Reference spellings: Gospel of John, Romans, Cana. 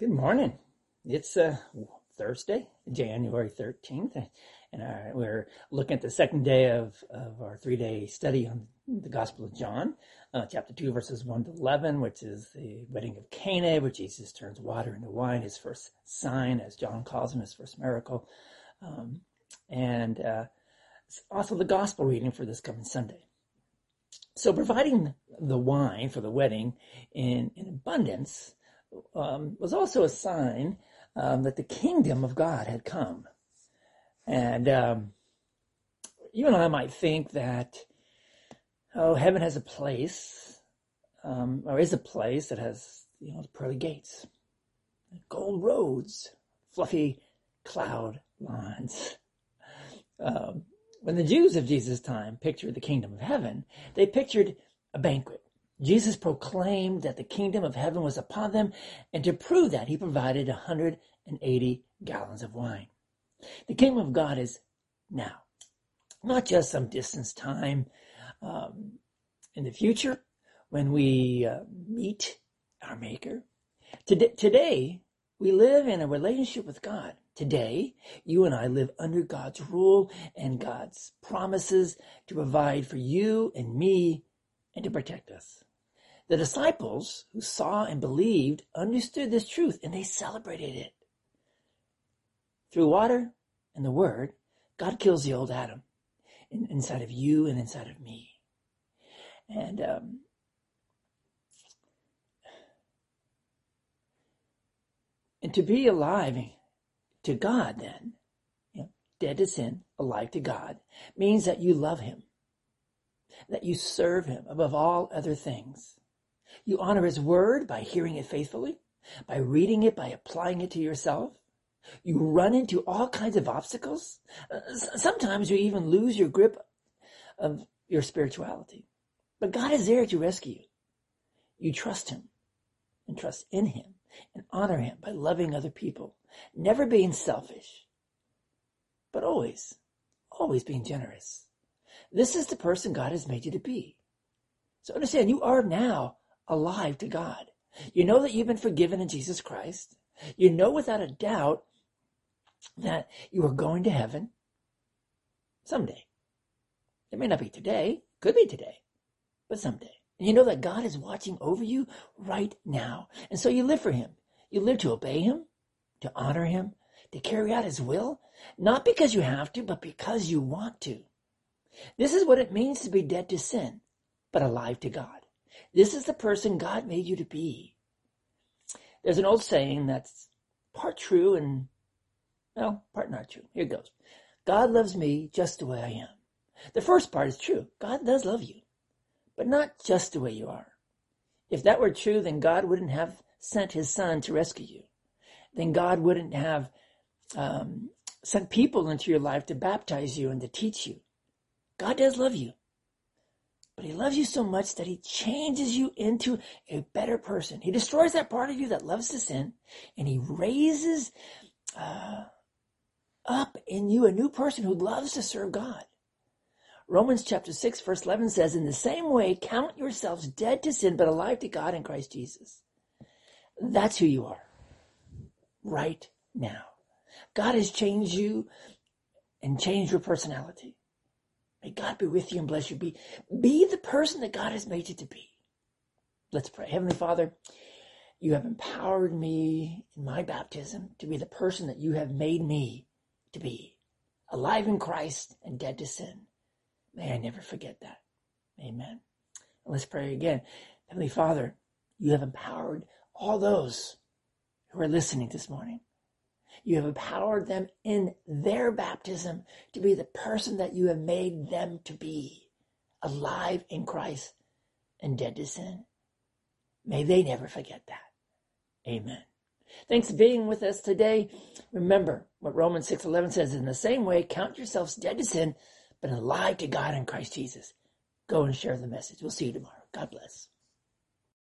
Good morning. It's Thursday, January 13th, and we're looking at the second day of our three-day study on the Gospel of John, chapter 2, verses 1 to 11, which is the wedding of Cana, where Jesus turns water into wine, his first sign, as John calls him, his first miracle, and it's also the Gospel reading for this coming Sunday. So providing the wine for the wedding in abundance was also a sign that the kingdom of God had come. And you and I might think that, heaven has a place, or is a place that has, the pearly gates, gold roads, fluffy cloud lines. When the Jews of Jesus' time pictured the kingdom of heaven, they pictured a banquet. Jesus proclaimed that the kingdom of heaven was upon them, and to prove that, he provided 180 gallons of wine. The kingdom of God is now, not just some distant time in the future when we meet our Maker. Today, we live in a relationship with God. Today, you and I live under God's rule and God's promises to provide for you and me and to protect us. The disciples who saw and believed understood this truth, and they celebrated it. Through water and the word, God kills the old Adam inside of you and inside of me. And to be alive to God then, dead to sin, alive to God, means that you love him, that you serve him above all other things. You honor his word by hearing it faithfully, by reading it, by applying it to yourself. You run into all kinds of obstacles. Sometimes you even lose your grip of your spirituality. But God is there to rescue you. You trust him and trust in him and honor him by loving other people, never being selfish, but always being generous. This is the person God has made you to be. So understand, you are now alive to God. You know that you've been forgiven in Jesus Christ. You know without a doubt that you are going to heaven someday. It may not be today, could be today, but someday. And you know that God is watching over you right now. And so you live for him. You live to obey him, to honor him, to carry out his will, not because you have to, but because you want to. This is what it means to be dead to sin, but alive to God. This is the person God made you to be. There's an old saying that's part true and, part not true. Here it goes. God loves me just the way I am. The first part is true. God does love you, but not just the way you are. If that were true, then God wouldn't have sent his son to rescue you. Then God wouldn't have sent people into your life to baptize you and to teach you. God does love you, but he loves you so much that he changes you into a better person. He destroys that part of you that loves to sin, and he raises up in you a new person who loves to serve God. Romans chapter 6, verse 11 says, "In the same way, count yourselves dead to sin, but alive to God in Christ Jesus." That's who you are right now. God has changed you and changed your personality. May God be with you and bless you. Be the person that God has made you to be. Let's pray. Heavenly Father, you have empowered me in my baptism to be the person that you have made me to be, alive in Christ and dead to sin. May I never forget that. Amen. And let's pray again. Heavenly Father, you have empowered all those who are listening this morning. You have empowered them in their baptism to be the person that you have made them to be, alive in Christ and dead to sin. May they never forget that. Amen. Thanks for being with us today. Remember what Romans 6:11 says, "In the same way, count yourselves dead to sin, but alive to God in Christ Jesus." Go and share the message. We'll see you tomorrow. God bless.